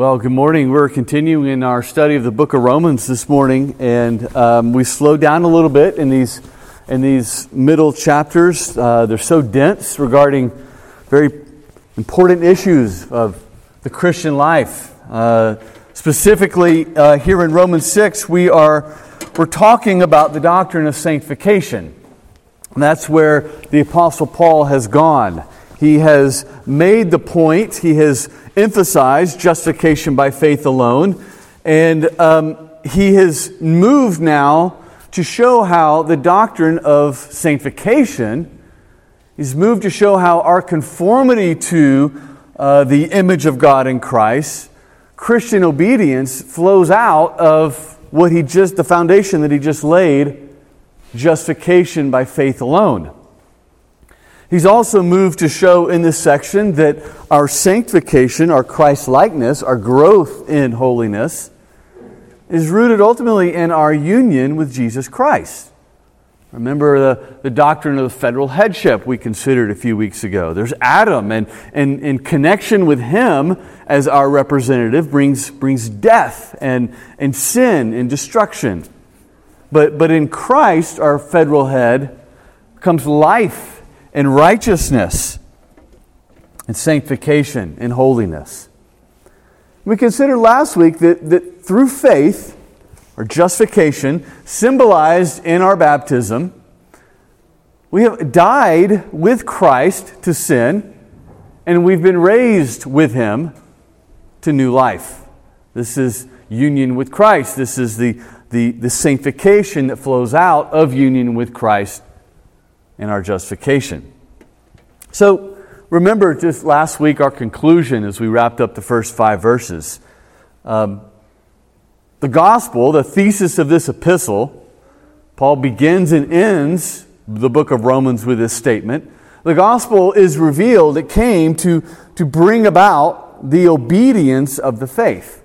Well, good morning. We're continuing in our study of the book of Romans this morning, and we slowed down a little bit in these middle chapters. They're so dense regarding very important issues of the Christian life. Specifically, here in Romans 6, we're talking about the doctrine of sanctification. And that's where the Apostle Paul has gone. He has made the point, he has emphasized justification by faith alone, and he has moved now to show how the doctrine of sanctification is moved to show how our conformity to the image of God in Christ, Christian obedience, flows out of what he just, the foundation that he just laid, justification by faith alone. He's also moved to show in this section that our sanctification, our Christ-likeness, our growth in holiness, is rooted ultimately in our union with Jesus Christ. Remember the doctrine of the federal headship we considered a few weeks ago. There's Adam, and connection with him as our representative brings death and sin and destruction. But in Christ, our federal head, comes life and righteousness, and sanctification, and holiness. We considered last week that through faith, or justification, symbolized in our baptism, we have died with Christ to sin, and we've been raised with Him to new life. This is union with Christ. This is the sanctification that flows out of union with Christ in our justification. So, remember just last week our conclusion as we wrapped up the first 5 verses. The gospel, the thesis of this epistle, Paul begins and ends the book of Romans with this statement. The gospel is revealed, it came to bring about the obedience of the faith.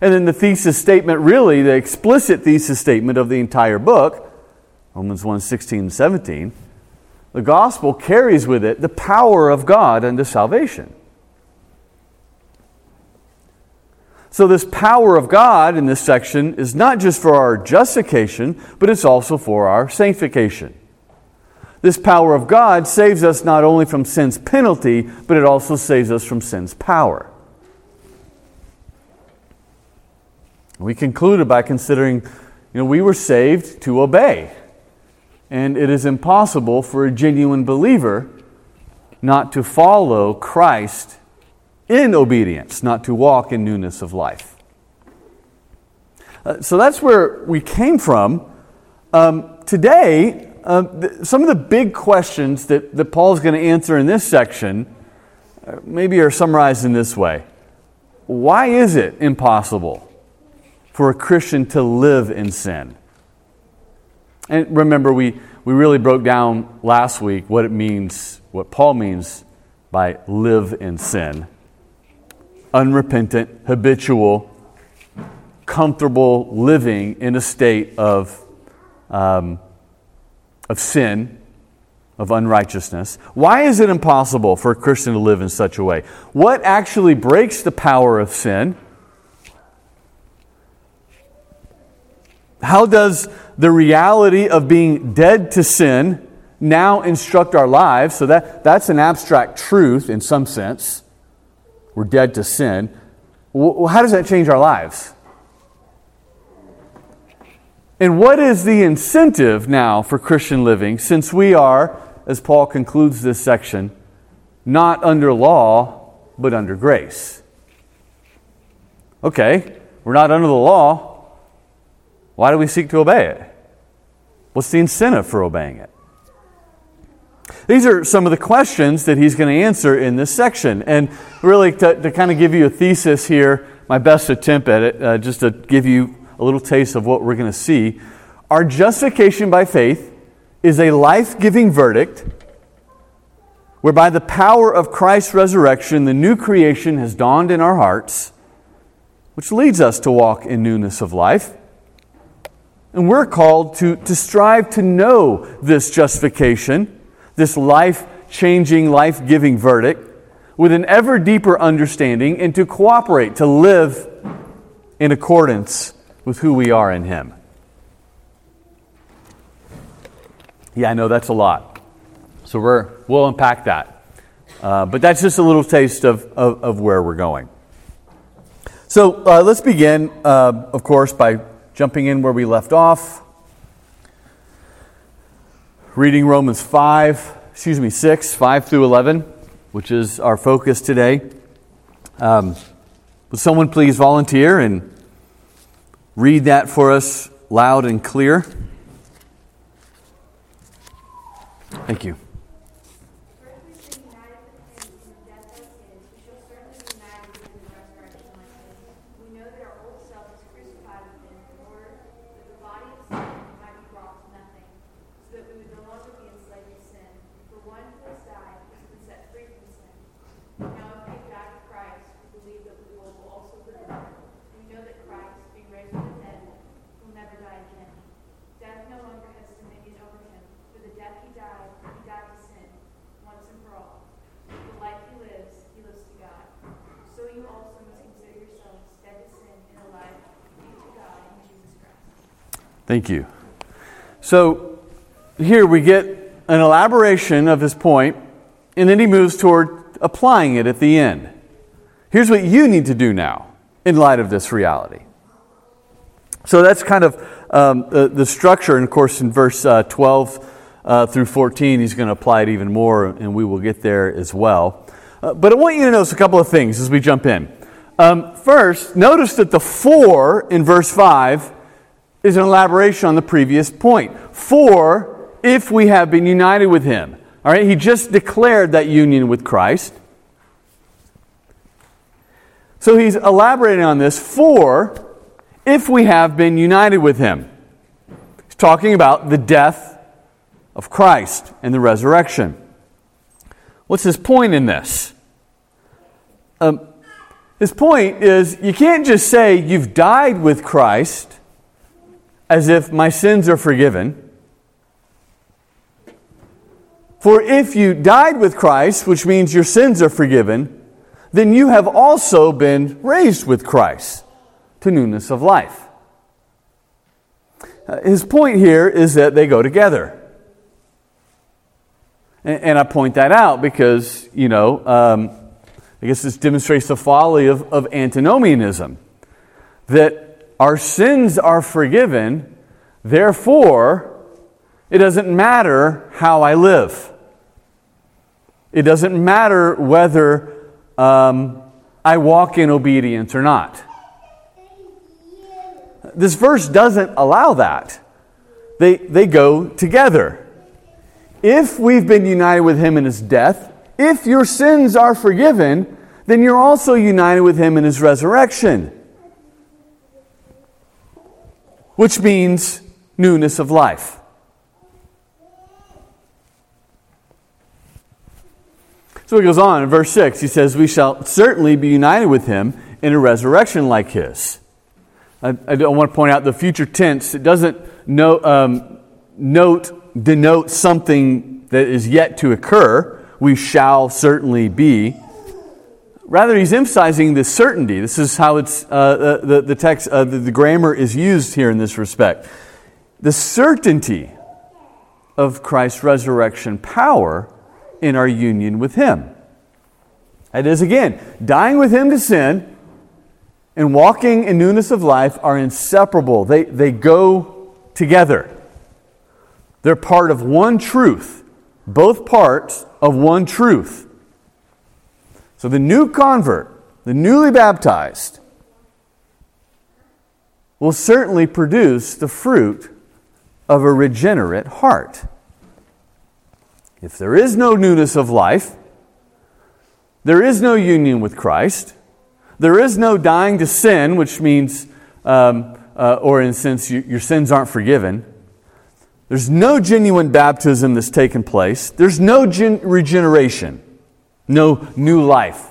And then the thesis statement, really, the explicit thesis statement of the entire book, Romans 1:16-17, the gospel carries with it the power of God unto salvation. So this power of God in this section is not just for our justification, but it's also for our sanctification. This power of God saves us not only from sin's penalty, but it also saves us from sin's power. We concluded by considering, we were saved to obey. And it is impossible for a genuine believer not to follow Christ in obedience, not to walk in newness of life. So that's where we came from. Today, some of the big questions that Paul's going to answer in this section maybe are summarized in this way. Why is it impossible for a Christian to live in sin? And remember, we really broke down last week what it means, what Paul means by live in sin. Unrepentant, habitual, comfortable living in a state of sin, of unrighteousness. Why is it impossible for a Christian to live in such a way? What actually breaks the power of sin? How does the reality of being dead to sin now instruct our lives? So that's an abstract truth in some sense. We're dead to sin. Well, how does that change our lives? And what is the incentive now for Christian living, since we are, as Paul concludes this section, not under law, but under grace? Okay, we're not under the law. Why do we seek to obey it? What's the incentive for obeying it? These are some of the questions that he's going to answer in this section. And really, to kind of give you a thesis here, my best attempt at it, just to give you a little taste of what we're going to see. Our justification by faith is a life-giving verdict whereby the power of Christ's resurrection, the new creation, has dawned in our hearts, which leads us to walk in newness of life. And we're called to strive to know this justification, this life-changing, life-giving verdict, with an ever deeper understanding and to cooperate, to live in accordance with who we are in Him. Yeah, I know that's a lot. So we'll unpack that. But that's just a little taste of where we're going. So let's begin, of course, by jumping in where we left off. Reading Romans 6, 5 through 11, which is our focus today. Would someone please volunteer and read that for us loud and clear? Thank you. Thank you. So here we get an elaboration of his point, and then he moves toward applying it at the end. Here's what you need to do now in light of this reality. So that's kind of the structure. And of course, in verse 12 through 14, he's going to apply it even more, and we will get there as well. But I want you to notice a couple of things as we jump in. First, notice that the 4 in verse 5 is an elaboration on the previous point. For if we have been united with Him. All right, he just declared that union with Christ. So he's elaborating on this. For if we have been united with Him. He's talking about the death of Christ and the resurrection. What's his point in this? His point is you can't just say you've died with Christ as if my sins are forgiven. For if you died with Christ, which means your sins are forgiven, then you have also been raised with Christ to newness of life. His point here is that they go together. And I point that out because, I guess this demonstrates the folly of antinomianism. That our sins are forgiven, therefore, it doesn't matter how I live. It doesn't matter whether I walk in obedience or not. This verse doesn't allow that. They go together. If we've been united with Him in His death, if your sins are forgiven, then you're also united with Him in His resurrection. Which means newness of life. So he goes on in verse 6. He says, we shall certainly be united with Him in a resurrection like His. I don't want to point out the future tense. It doesn't denote something that is yet to occur. We shall certainly be. Rather, he's emphasizing the certainty. This is how it's the text, the grammar is used here in this respect. The certainty of Christ's resurrection power in our union with Him. That is, again, dying with Him to sin and walking in newness of life are inseparable. They go together. They're part of one truth. Both parts of one truth. So the new convert, the newly baptized, will certainly produce the fruit of a regenerate heart. If there is no newness of life, there is no union with Christ, there is no dying to sin, which means, or in a sense, your sins aren't forgiven. There's no genuine baptism that's taken place. There's no regeneration. No new life.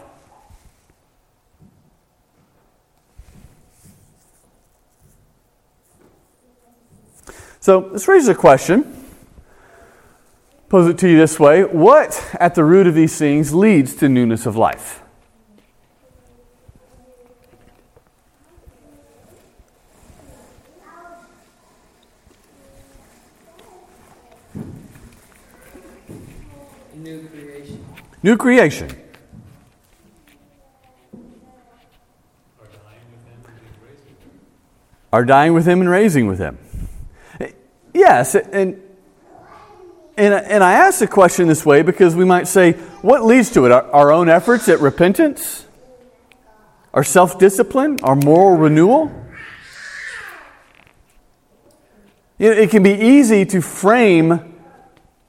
So this raises a question. pose it to you this way. What at the root of these things leads to newness of life? New creation. New creation. Are dying with Him and raising with Him. Yes, and I ask the question this way because we might say, what leads to it? Our own efforts at repentance? Our self-discipline? Our moral renewal? You know, it can be easy to frame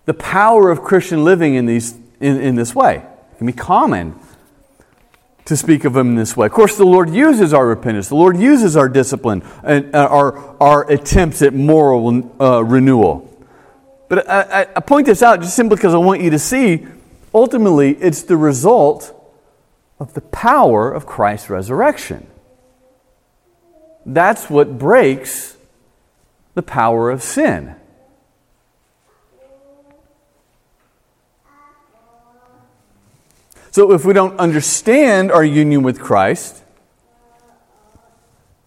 the power of Christian living in this way. It can be common to speak of Him in this way. Of course, the Lord uses our repentance. The Lord uses our discipline and our attempts at moral renewal. But I point this out just simply because I want you to see, ultimately, it's the result of the power of Christ's resurrection. That's what breaks the power of sin. So if we don't understand our union with Christ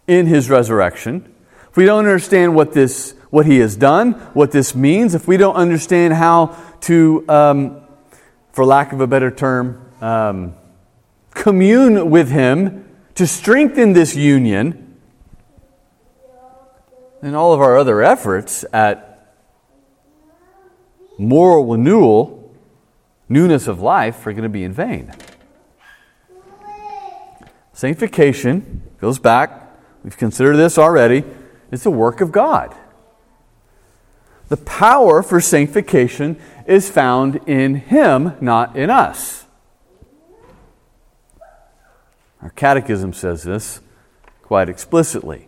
in His resurrection, if we don't understand what He has done, what this means, if we don't understand how to, for lack of a better term, commune with Him to strengthen this union, then all of our other efforts at moral renewal, newness of life, are going to be in vain. Sanctification goes back. We've considered this already. It's a work of God. The power for sanctification is found in Him, not in us. Our catechism says this quite explicitly.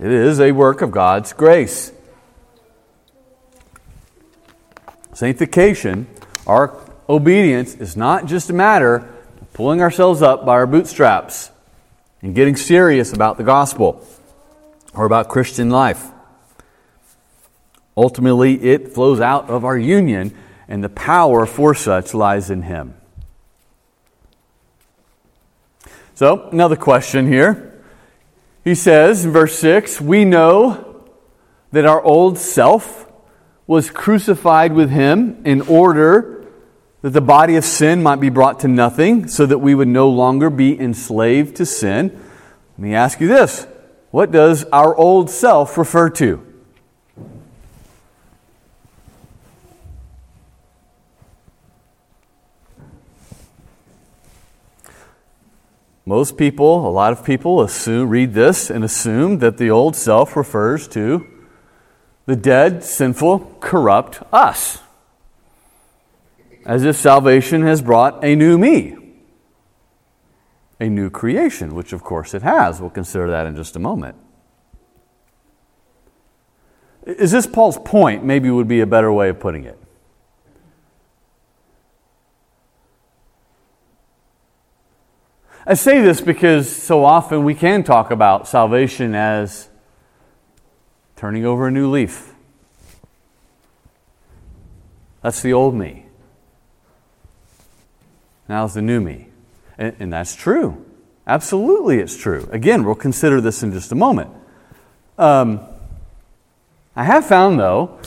It is a work of God's grace. Sanctification, our obedience, is not just a matter of pulling ourselves up by our bootstraps and getting serious about the gospel or about Christian life. Ultimately, it flows out of our union, and the power for such lies in Him. So, another question here. He says in verse 6, we know that our old self was crucified with Him in order that the body of sin might be brought to nothing, so that we would no longer be enslaved to sin. Let me ask you this. What does our old self refer to? Most people, a lot of people, read this and assume that the old self refers to the dead, sinful, corrupt us, as if salvation has brought a new me, a new creation, which of course it has. We'll consider that in just a moment. Is this Paul's point? Maybe would be a better way of putting it. I say this because so often we can talk about salvation as turning over a new leaf. That's the old me. Now's the new me. And that's true. Absolutely it's true. Again, we'll consider this in just a moment. I have found, though,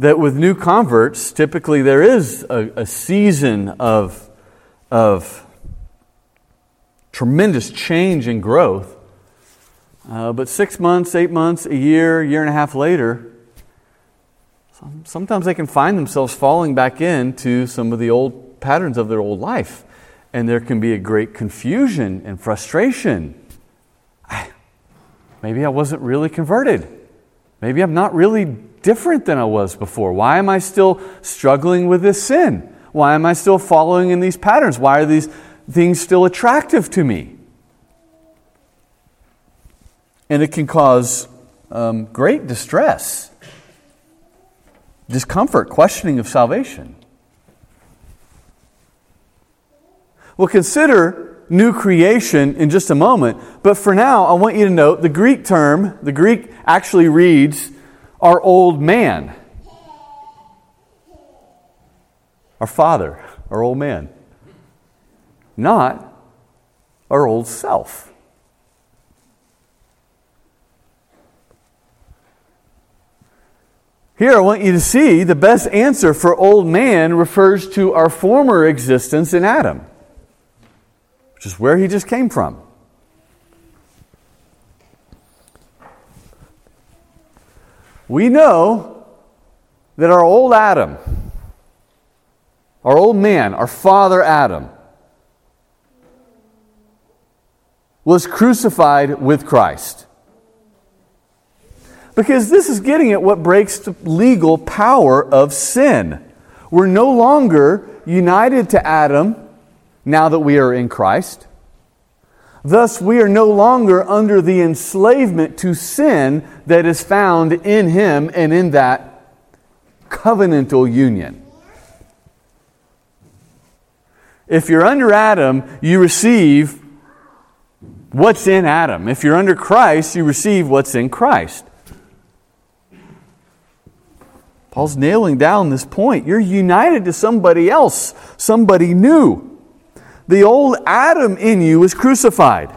that with new converts, typically there is a season of tremendous change and growth. But 6 months, 8 months, a year and a half later, sometimes they can find themselves falling back into some of the old patterns of their old life. And there can be a great confusion and frustration. Maybe I wasn't really converted. Maybe I'm not really different than I was before. Why am I still struggling with this sin? Why am I still following in these patterns? Why are these things still attractive to me? And it can cause great distress, discomfort, questioning of salvation. We'll consider new creation in just a moment, but for now, I want you to note the Greek term, the Greek actually reads, our old man. our father, our old man, not our old self. Here, I want you to see the best answer for old man refers to our former existence in Adam, which is where he just came from. We know that our old Adam, our old man, our father Adam, was crucified with Christ. Because this is getting at what breaks the legal power of sin. We're no longer united to Adam now that we are in Christ. Thus, we are no longer under the enslavement to sin that is found in him and in that covenantal union. If you're under Adam, you receive what's in Adam. If you're under Christ, you receive what's in Christ. Paul's nailing down this point. You're united to somebody else, somebody new. The old Adam in you was crucified.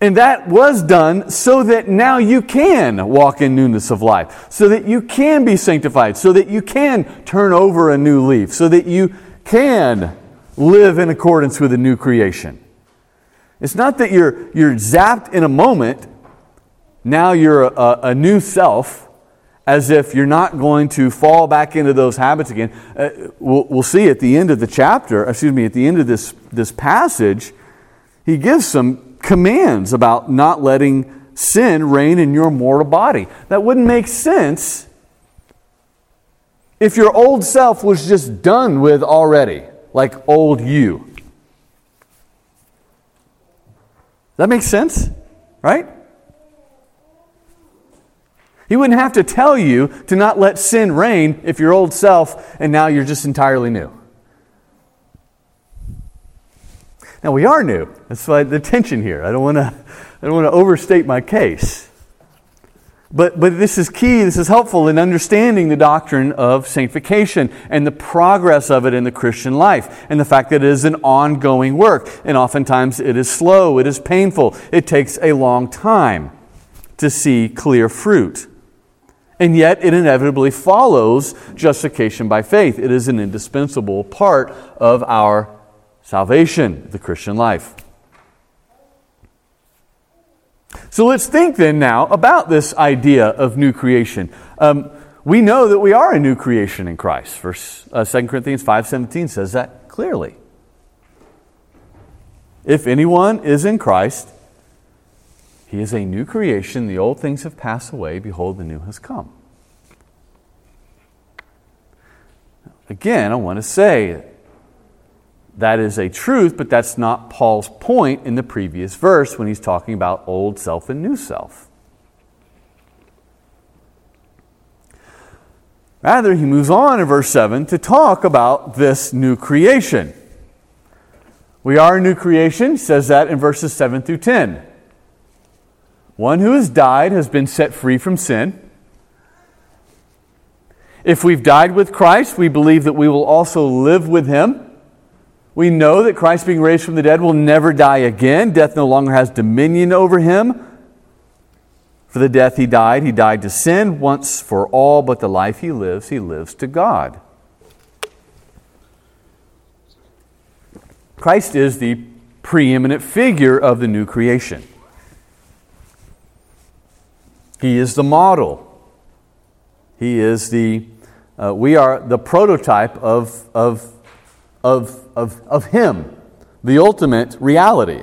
And that was done so that now you can walk in newness of life, so that you can be sanctified, so that you can turn over a new leaf, so that you can live in accordance with a new creation. It's not that you're zapped in a moment, now you're a new self, as if you're not going to fall back into those habits again. We'll see at the end of the chapter, at the end of this passage, he gives some commands about not letting sin reign in your mortal body. That wouldn't make sense if your old self was just done with already, like old you. That makes sense, right? He wouldn't have to tell you to not let sin reign if your old self and now you're just entirely new. Now we are new. That's why the tension here. I don't want to overstate my case. But this is key. This is helpful in understanding the doctrine of sanctification and the progress of it in the Christian life and the fact that it is an ongoing work. And oftentimes it is slow. It is painful. It takes a long time to see clear fruit. And yet it inevitably follows justification by faith. It is an indispensable part of our salvation, the Christian life. So let's think then now about this idea of new creation. We know that we are a new creation in Christ. 2 Corinthians 5:17 says that clearly. If anyone is in Christ, he is a new creation. The old things have passed away. Behold, the new has come. Again, I want to say that is a truth, but that's not Paul's point in the previous verse when he's talking about old self and new self. Rather, he moves on in verse 7 to talk about this new creation. We are a new creation, he says that in verses 7 through 10. One who has died has been set free from sin. If we've died with Christ, we believe that we will also live with him. We know that Christ, being raised from the dead, will never die again. Death no longer has dominion over him. For the death he died to sin once for all, but the life he lives to God. Christ is the preeminent figure of the new creation. He is the model. He is the we are the prototype of him, the ultimate reality.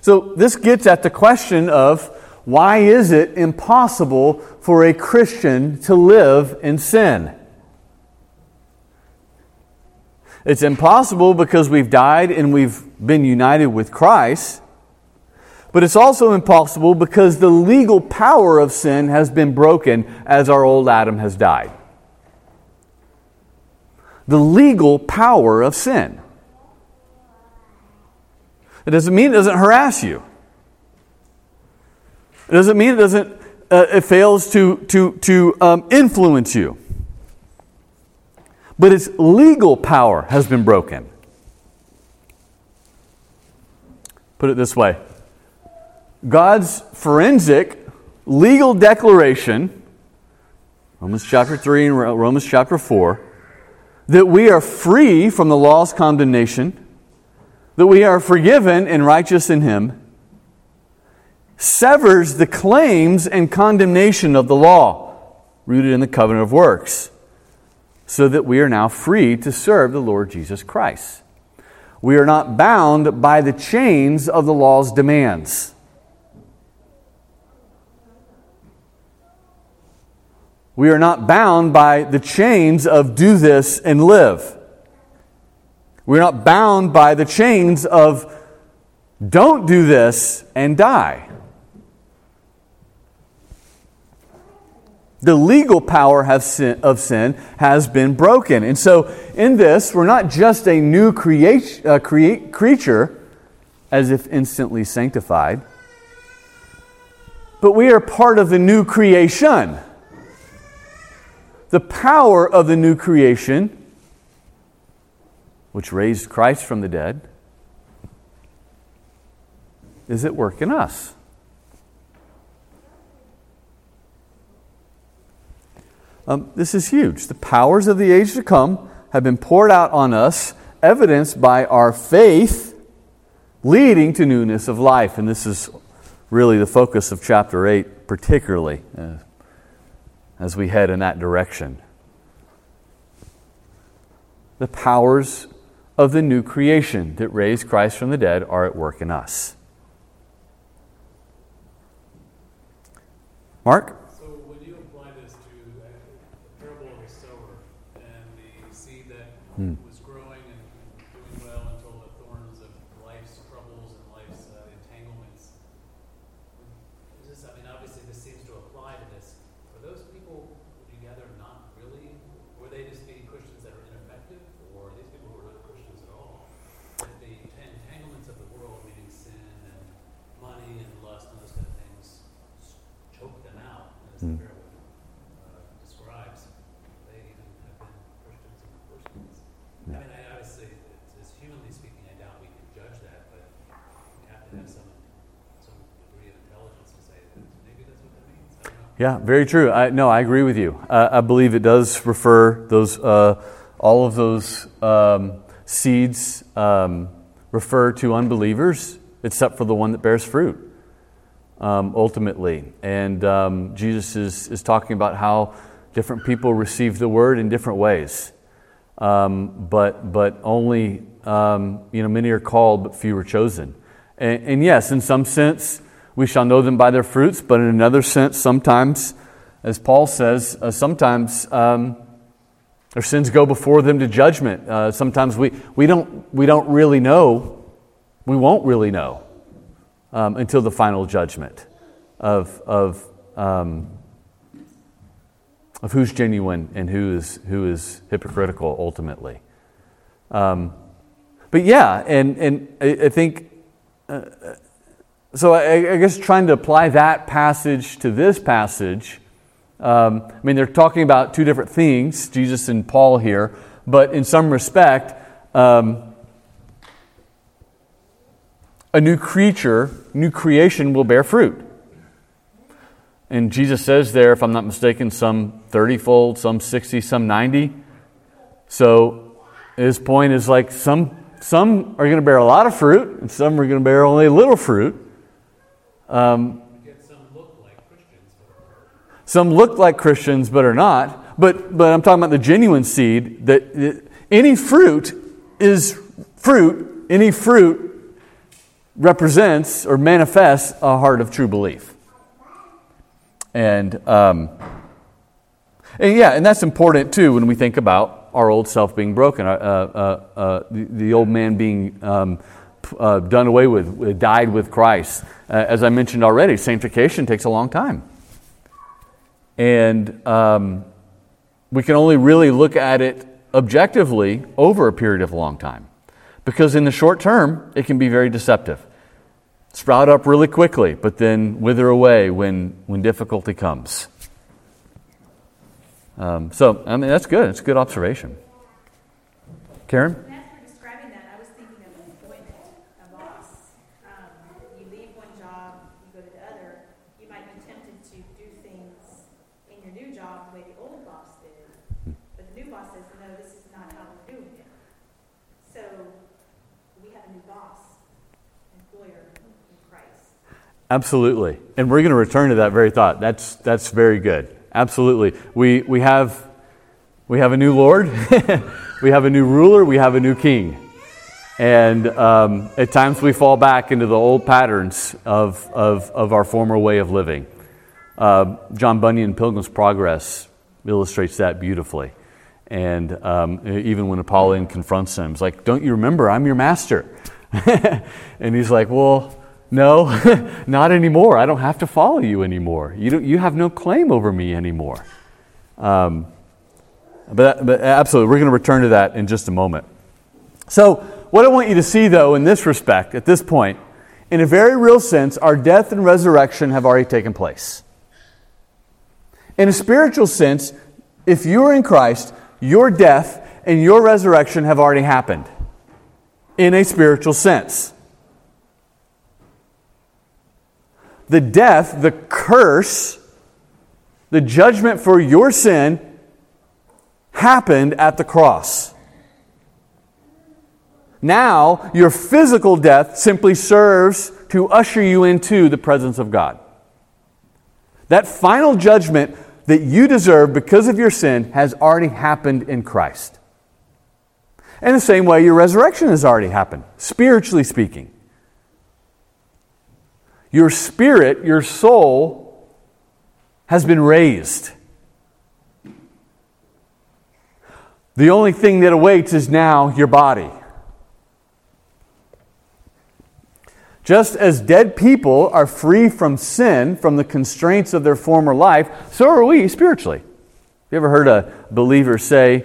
So this gets at the question of why is it impossible for a Christian to live in sin? It's impossible because we've died and we've been united with Christ. But it's also impossible because the legal power of sin has been broken as our old Adam has died. The legal power of sin. It doesn't mean it doesn't harass you. It doesn't mean it doesn't it fails to influence you. But its legal power has been broken. Put it this way. God's forensic legal declaration, Romans chapter 3 and Romans chapter 4, that we are free from the law's condemnation, that we are forgiven and righteous in Him, severs the claims and condemnation of the law, rooted in the covenant of works, so that we are now free to serve the Lord Jesus Christ. We are not bound by the chains of the law's demands. We are not bound by the chains of do this and live. We're not bound by the chains of don't do this and die. The legal power of sin has been broken. And so in this, we're not just a new creature, as if instantly sanctified, but we are part of the new creation. The power of the new creation, which raised Christ from the dead, is at work in us. This is huge. The powers of the age to come have been poured out on us, evidenced by our faith leading to newness of life. And this is really the focus of chapter 8 particularly, as we head in that direction. The powers of the new creation that raised Christ from the dead are at work in us. Mark? So would you apply this to the parable of the sower and the seed that was growing and doing well until the thorns of life's troubles and life's entanglements? Obviously this seems to apply to this. Were those people, would you gather, not really? Were they just being Christians that are ineffective? Or these people who were not Christians at all? The entanglements of the world, meaning sin and money and lust and those kind of things, choke them out, as the parable describes. They even have been Christians in the first place. I mean, obviously, it's humanly speaking, I doubt we can judge that, but we have to have some degree of intelligence to say that maybe that's what that means. I don't know. Yeah, very true. I agree with you. I believe it does refer those all of those seeds refer to unbelievers, except for the one that bears fruit. Ultimately. And Jesus is talking about how different people receive the word in different ways. But only, many are called, but few are chosen. And yes, in some sense, we shall know them by their fruits. But in another sense, sometimes, as Paul says, their sins go before them to judgment. Sometimes we don't really know. We won't really know. Until the final judgment of who's genuine and who is hypocritical ultimately. But yeah, and I think so. I guess trying to apply that passage to this passage. They're talking about two different things, Jesus and Paul here, but in some respect. A new creature, new creation will bear fruit. And Jesus says there, if I'm not mistaken, some 30-fold, some 60, some 90. So his point is like some are going to bear a lot of fruit and some are going to bear only a little fruit. Some look like Christians but are not. But I'm talking about the genuine seed, that any fruit is fruit, any fruit represents or manifests a heart of true belief. And that's important too when we think about our old self being broken, the old man being done away with, died with Christ. As I mentioned already, sanctification takes a long time. And we can only really look at it objectively over a period of a long time. Because in the short term, it can be very deceptive. sprout up really quickly, but then wither away when difficulty comes. That's good. It's a good observation. Karen? And as you're describing that, I was thinking of an appointment, a boss. You leave one job, you go to the other. You might be tempted to do things in your new job the way the old boss did. But the new boss says, no, this is not how we're doing it. So we have a new boss, employer in Christ. Absolutely. And we're going to return to that very thought. That's very good. Absolutely. We have a new Lord, we have a new ruler, we have a new king. And at times we fall back into the old patterns of our former way of living. John Bunyan, Pilgrim's Progress, illustrates that beautifully. And even when Apollyon confronts him, he's like, don't you remember, I'm your master. And he's like, well, no, not anymore. I don't have to follow you anymore. You have no claim over me anymore. But absolutely, we're going to return to that in just a moment. So what I want you to see, though, in this respect, at this point, in a very real sense, our death and resurrection have already taken place. In a spiritual sense, if you're in Christ, your death and your resurrection have already happened. In a spiritual sense. The death, the curse, the judgment for your sin happened at the cross. Now, your physical death simply serves to usher you into the presence of God. That final judgment that you deserve because of your sin has already happened in Christ. In the same way, your resurrection has already happened, spiritually speaking. Your spirit, your soul, has been raised. The only thing that awaits is now your body. Just as dead people are free from sin, from the constraints of their former life, so are we spiritually. You ever heard a believer say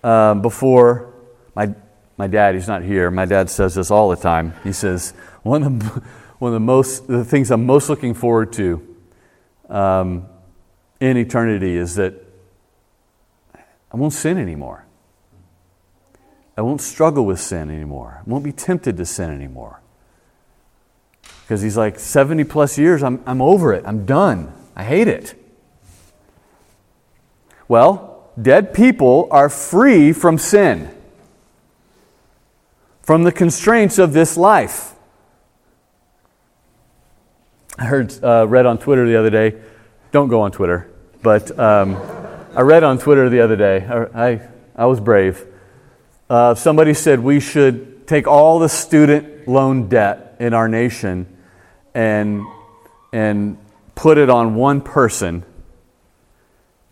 before, my dad, he's not here, my dad says this all the time. He says, one of the things I'm most looking forward to in eternity is that I won't sin anymore. I won't struggle with sin anymore. I won't be tempted to sin anymore. Because he's like, 70 plus years, I'm over it. I'm done. I hate it. Well, dead people are free from sin, from the constraints of this life. I read on Twitter the other day. Don't go on Twitter, but I read on Twitter the other day. I was brave. Somebody said we should take all the student loan debt in our nation and put it on one person,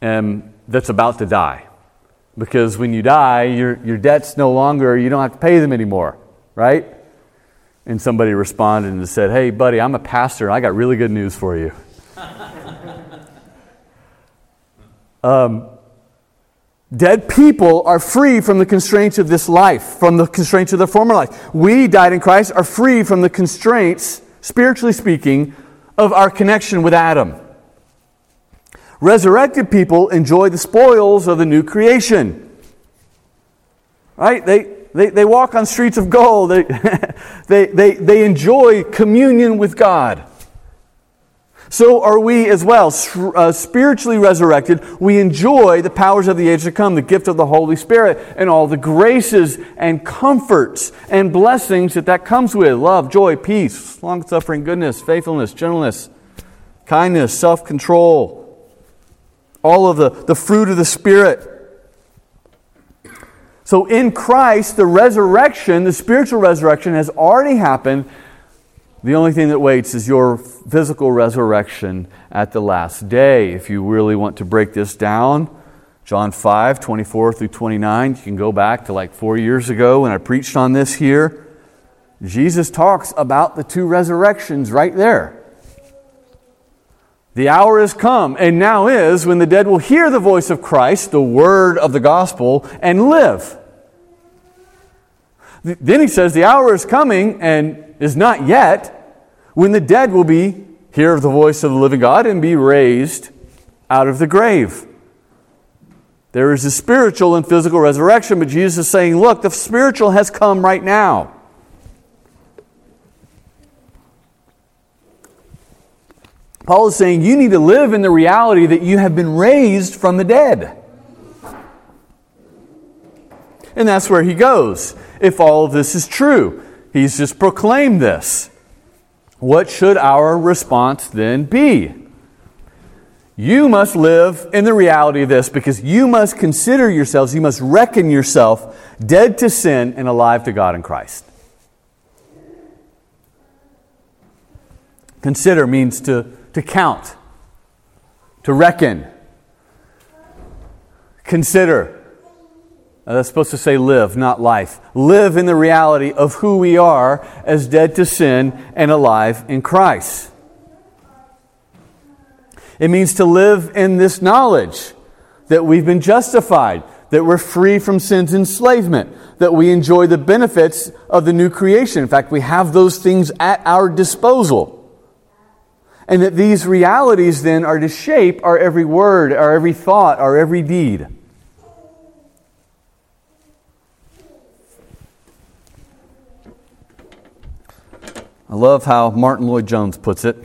and that's about to die, because when you die, your debt's no longer. You don't have to pay them anymore, right? And somebody responded and said, hey, buddy, I'm a pastor, and I got really good news for you. Dead people are free from the constraints of this life, from the constraints of their former life. We, died in Christ, are free from the constraints, spiritually speaking, of our connection with Adam. Resurrected people enjoy the spoils of the new creation. Right? They walk on streets of gold. They enjoy communion with God. So are we as well. Spiritually resurrected, we enjoy the powers of the age to come, the gift of the Holy Spirit, and all the graces and comforts and blessings that comes with. Love, joy, peace, long-suffering, goodness, faithfulness, gentleness, kindness, self-control. All of the fruit of the Spirit. So in Christ, the resurrection, the spiritual resurrection, has already happened. The only thing that waits is your physical resurrection at the last day. If you really want to break this down, John 5, 24 through 29, you can go back to like 4 years ago when I preached on this here. Jesus talks about the two resurrections right there. The hour is come, and now is, when the dead will hear the voice of Christ, the word of the gospel, and live. Then he says, the hour is coming and is not yet, when the dead will be hear of the voice of the living God and be raised out of the grave. There is a spiritual and physical resurrection, but Jesus is saying, look, the spiritual has come right now. Paul is saying you need to live in the reality that you have been raised from the dead. And that's where he goes. If all of this is true, he's just proclaimed this. What should our response then be? You must live in the reality of this because you must consider yourselves, you must reckon yourself dead to sin and alive to God in Christ. Consider means to count, to reckon. Consider. Now that's supposed to say live, not life. Live in the reality of who we are as dead to sin and alive in Christ. It means to live in this knowledge that we've been justified, that we're free from sin's enslavement, that we enjoy the benefits of the new creation. In fact, we have those things at our disposal. And that these realities then are to shape our every word, our every thought, our every deed. I love how Martin Lloyd Jones puts it.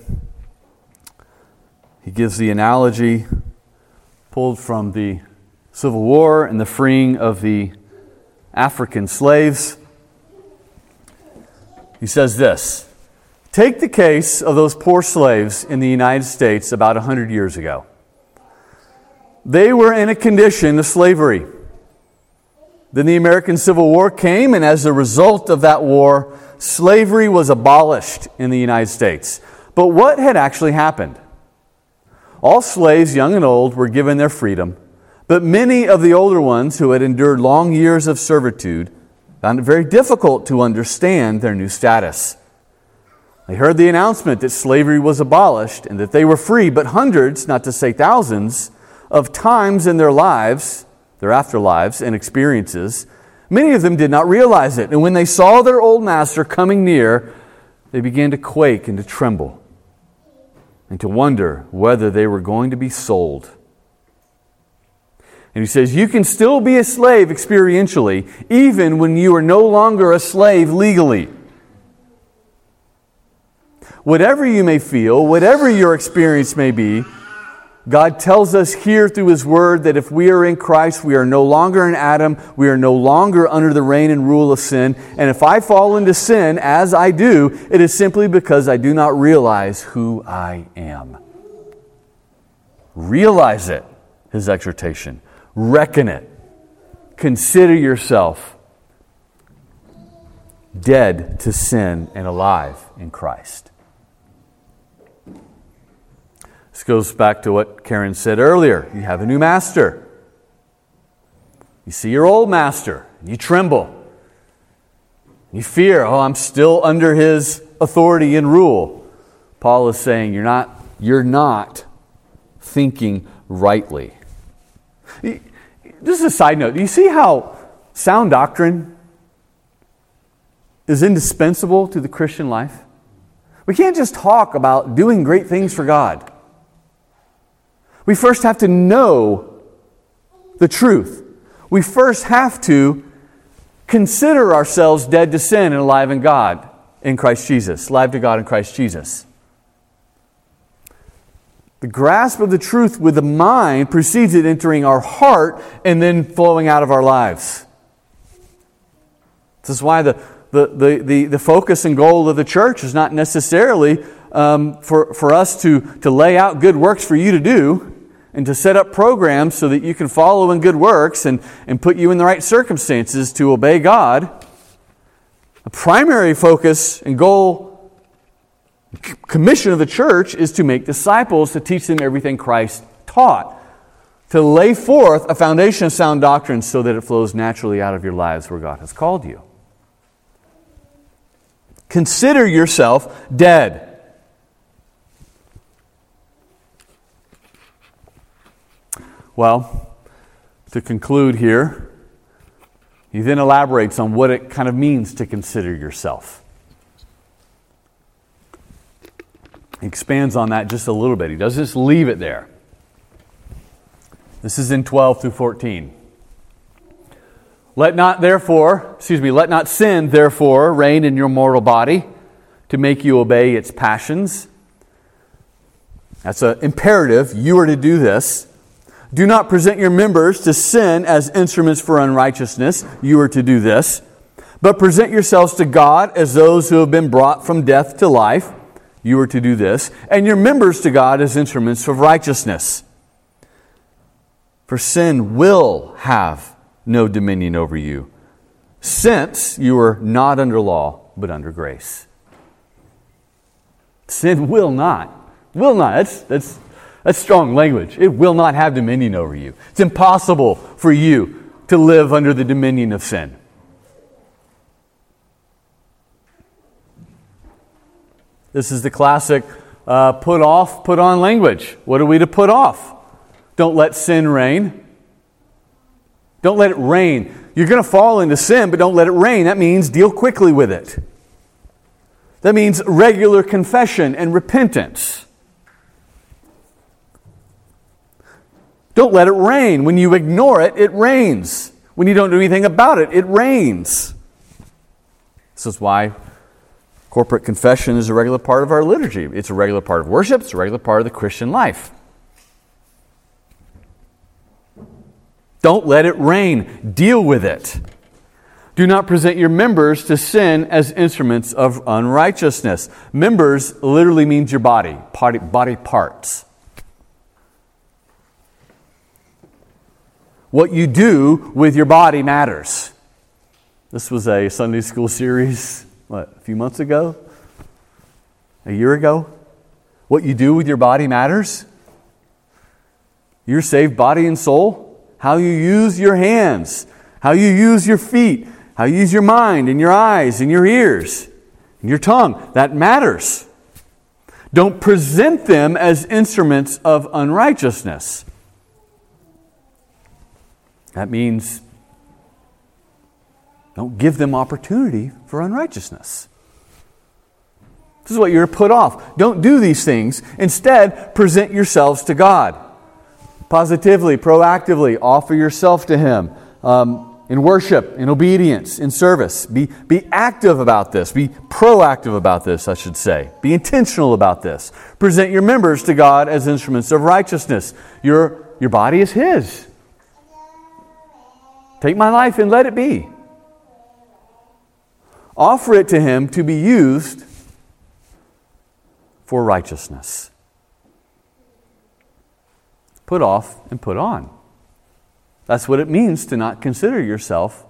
He gives the analogy pulled from the Civil War and the freeing of the African slaves. He says this, take the case of those poor slaves in the United States about 100 years ago. They were in a condition of slavery. Then the American Civil War came, and as a result of that war, slavery was abolished in the United States. But what had actually happened? All slaves, young and old, were given their freedom, but many of the older ones who had endured long years of servitude found it very difficult to understand their new status. They heard the announcement that slavery was abolished and that they were free, but hundreds, not to say thousands, of times in their lives, their afterlives and experiences, many of them did not realize it. And when they saw their old master coming near, they began to quake and to tremble, and to wonder whether they were going to be sold. And he says, you can still be a slave experientially, even when you are no longer a slave legally. Whatever you may feel, whatever your experience may be, God tells us here through His Word that if we are in Christ, we are no longer in Adam, we are no longer under the reign and rule of sin, and if I fall into sin, as I do, it is simply because I do not realize who I am. Realize it, His exhortation. Reckon it. Consider yourself dead to sin and alive in Christ. This goes back to what Karen said earlier. You have a new master. You see your old master, and you tremble. You fear, oh, I'm still under his authority and rule. Paul is saying you're not thinking rightly. This is a side note. Do you see how sound doctrine is indispensable to the Christian life? We can't just talk about doing great things for God. We first have to know the truth. We first have to consider ourselves dead to sin and alive in God in Christ Jesus, alive to God in Christ Jesus. The grasp of the truth with the mind precedes it entering our heart and then flowing out of our lives. This is why the focus and goal of the church is not necessarily for us to lay out good works for you to do, and to set up programs so that you can follow in good works and put you in the right circumstances to obey God. The primary focus and goal, commission of the church is to make disciples, to teach them everything Christ taught, to lay forth a foundation of sound doctrine so that it flows naturally out of your lives where God has called you. Consider yourself dead. Well, to conclude here, he then elaborates on what it kind of means to consider yourself. He expands on that just a little bit. He doesn't just leave it there. This is in 12 through 14. Let not sin, therefore, reign in your mortal body to make you obey its passions. That's an imperative. You are to do this. Do not present your members to sin as instruments for unrighteousness. You are to do this. But present yourselves to God as those who have been brought from death to life. You are to do this. And your members to God as instruments of righteousness. For sin will have no dominion over you, since you are not under law, but under grace. Sin will not. Will not. That's strong language. It will not have dominion over you. It's impossible for you to live under the dominion of sin. This is the classic put off, put on language. What are we to put off? Don't let sin reign. Don't let it reign. You're going to fall into sin, but don't let it reign. That means deal quickly with it. That means regular confession and repentance. Don't let it rain. When you ignore it, it rains. When you don't do anything about it, it rains. This is why corporate confession is a regular part of our liturgy. It's a regular part of worship. It's a regular part of the Christian life. Don't let it rain. Deal with it. Do not present your members to sin as instruments of unrighteousness. Members literally means your body parts. What you do with your body matters. This was a Sunday school series, a few months ago? A year ago? What you do with your body matters. Your saved body and soul. How you use your hands. How you use your feet. How you use your mind and your eyes and your ears and your tongue. That matters. Don't present them as instruments of unrighteousness. That means don't give them opportunity for unrighteousness. This is what you're put off. Don't do these things. Instead, present yourselves to God. Positively, proactively, offer yourself to Him. In worship, in obedience, in service. Be active about this. Be proactive about this, I should say. Be intentional about this. Present your members to God as instruments of righteousness. Your body is His. Take my life and let it be. Offer it to Him to be used for righteousness. Put off and put on. That's what it means to not consider yourself,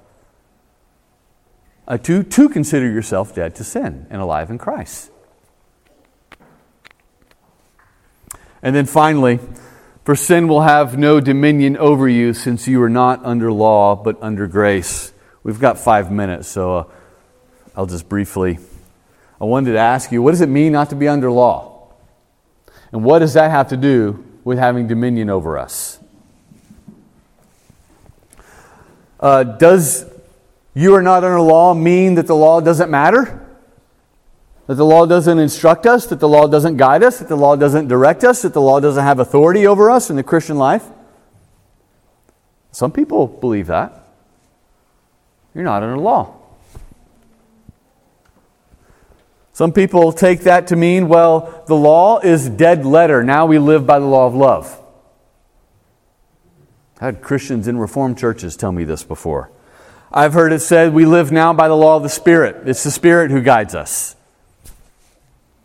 to consider yourself dead to sin and alive in Christ. And then finally, for sin will have no dominion over you since you are not under law but under grace. We've got 5 minutes, so I'll just briefly. I wanted to ask you, what does it mean not to be under law? And what does that have to do with having dominion over us? Does you are not under law mean that the law doesn't matter? That the law doesn't instruct us? That the law doesn't guide us? That the law doesn't direct us? That the law doesn't have authority over us in the Christian life? Some people believe that. You're not under law. Some people take that to mean, well, the law is dead letter. Now we live by the law of love. I had Christians in Reformed churches tell me this before. I've heard it said, we live now by the law of the Spirit. It's the Spirit who guides us.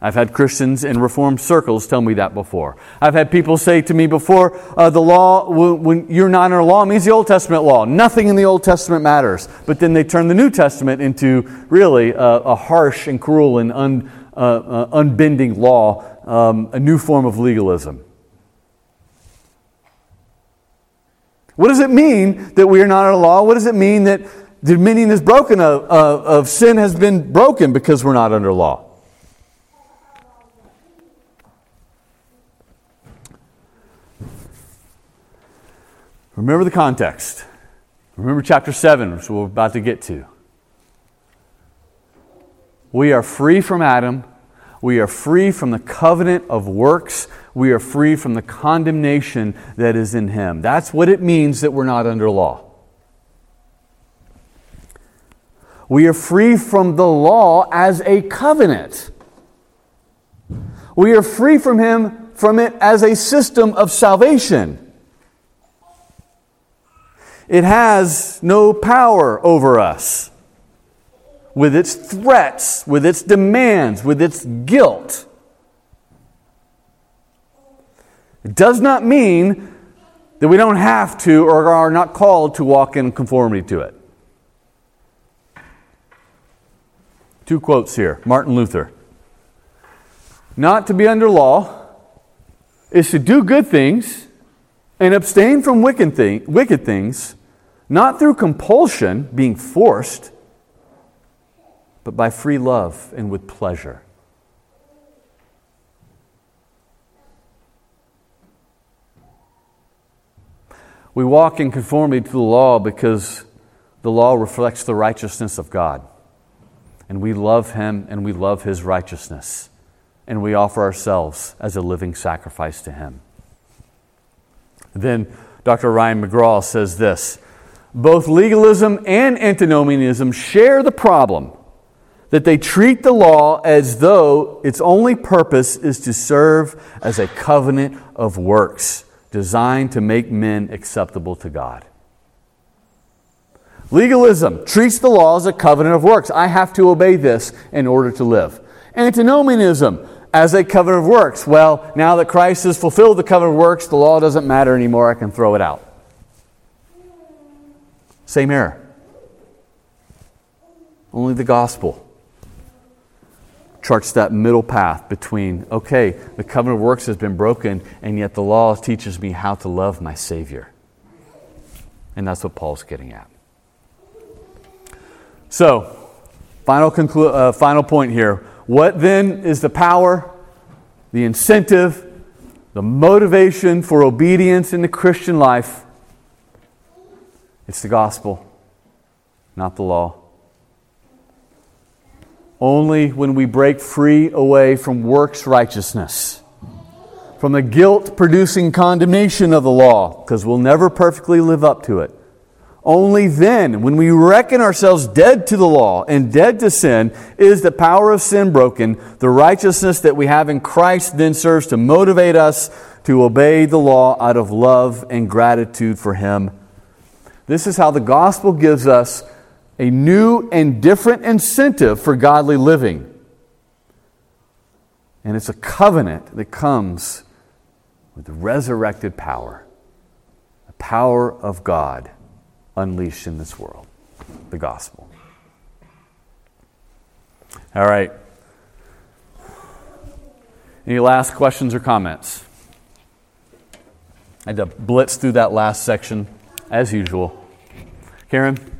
I've had Christians in Reformed circles tell me that before. I've had people say to me before, the law, when you're not under law, means the Old Testament law. Nothing in the Old Testament matters. But then they turn the New Testament into really a harsh and cruel and unbending law, a new form of legalism. What does it mean that we are not under law? What does it mean that dominion is broken, of sin has been broken because we're not under law? Remember the context. Remember chapter 7, which we're about to get to. We are free from Adam. We are free from the covenant of works. We are free from the condemnation that is in him. That's what it means that we're not under law. We are free from the law as a covenant. We are free from him, from it as a system of salvation. It has no power over us, with its threats, with its demands, with its guilt. It does not mean that we don't have to or are not called to walk in conformity to it. Two quotes here. Martin Luther. Not to be under law is to do good things and abstain from wicked things, not through compulsion, being forced, but by free love and with pleasure. We walk in conformity to the law because the law reflects the righteousness of God. And we love him and we love his righteousness. And we offer ourselves as a living sacrifice to him. Then Dr. Ryan McGraw says this: both legalism and antinomianism share the problem that they treat the law as though its only purpose is to serve as a covenant of works designed to make men acceptable to God. Legalism treats the law as a covenant of works. I have to obey this in order to live. Antinomianism as a covenant of works. Well, now that Christ has fulfilled the covenant of works, the law doesn't matter anymore. I can throw it out. Same error. Only the gospel charts that middle path between, okay, the covenant of works has been broken, and yet the law teaches me how to love my Savior. And that's what Paul's getting at. So, final point here. What then is the power, the incentive, the motivation for obedience in the Christian life? It's the gospel, not the law. Only when we break free away from works righteousness, from the guilt-producing condemnation of the law, because we'll never perfectly live up to it. Only then, when we reckon ourselves dead to the law and dead to sin, is the power of sin broken. The righteousness that we have in Christ then serves to motivate us to obey the law out of love and gratitude for him. This is how the gospel gives us a new and different incentive for godly living. And it's a covenant that comes with resurrected power, the power of God unleashed in this world, the gospel. All right. Any last questions or comments? I had to blitz through that last section, as usual. Karen?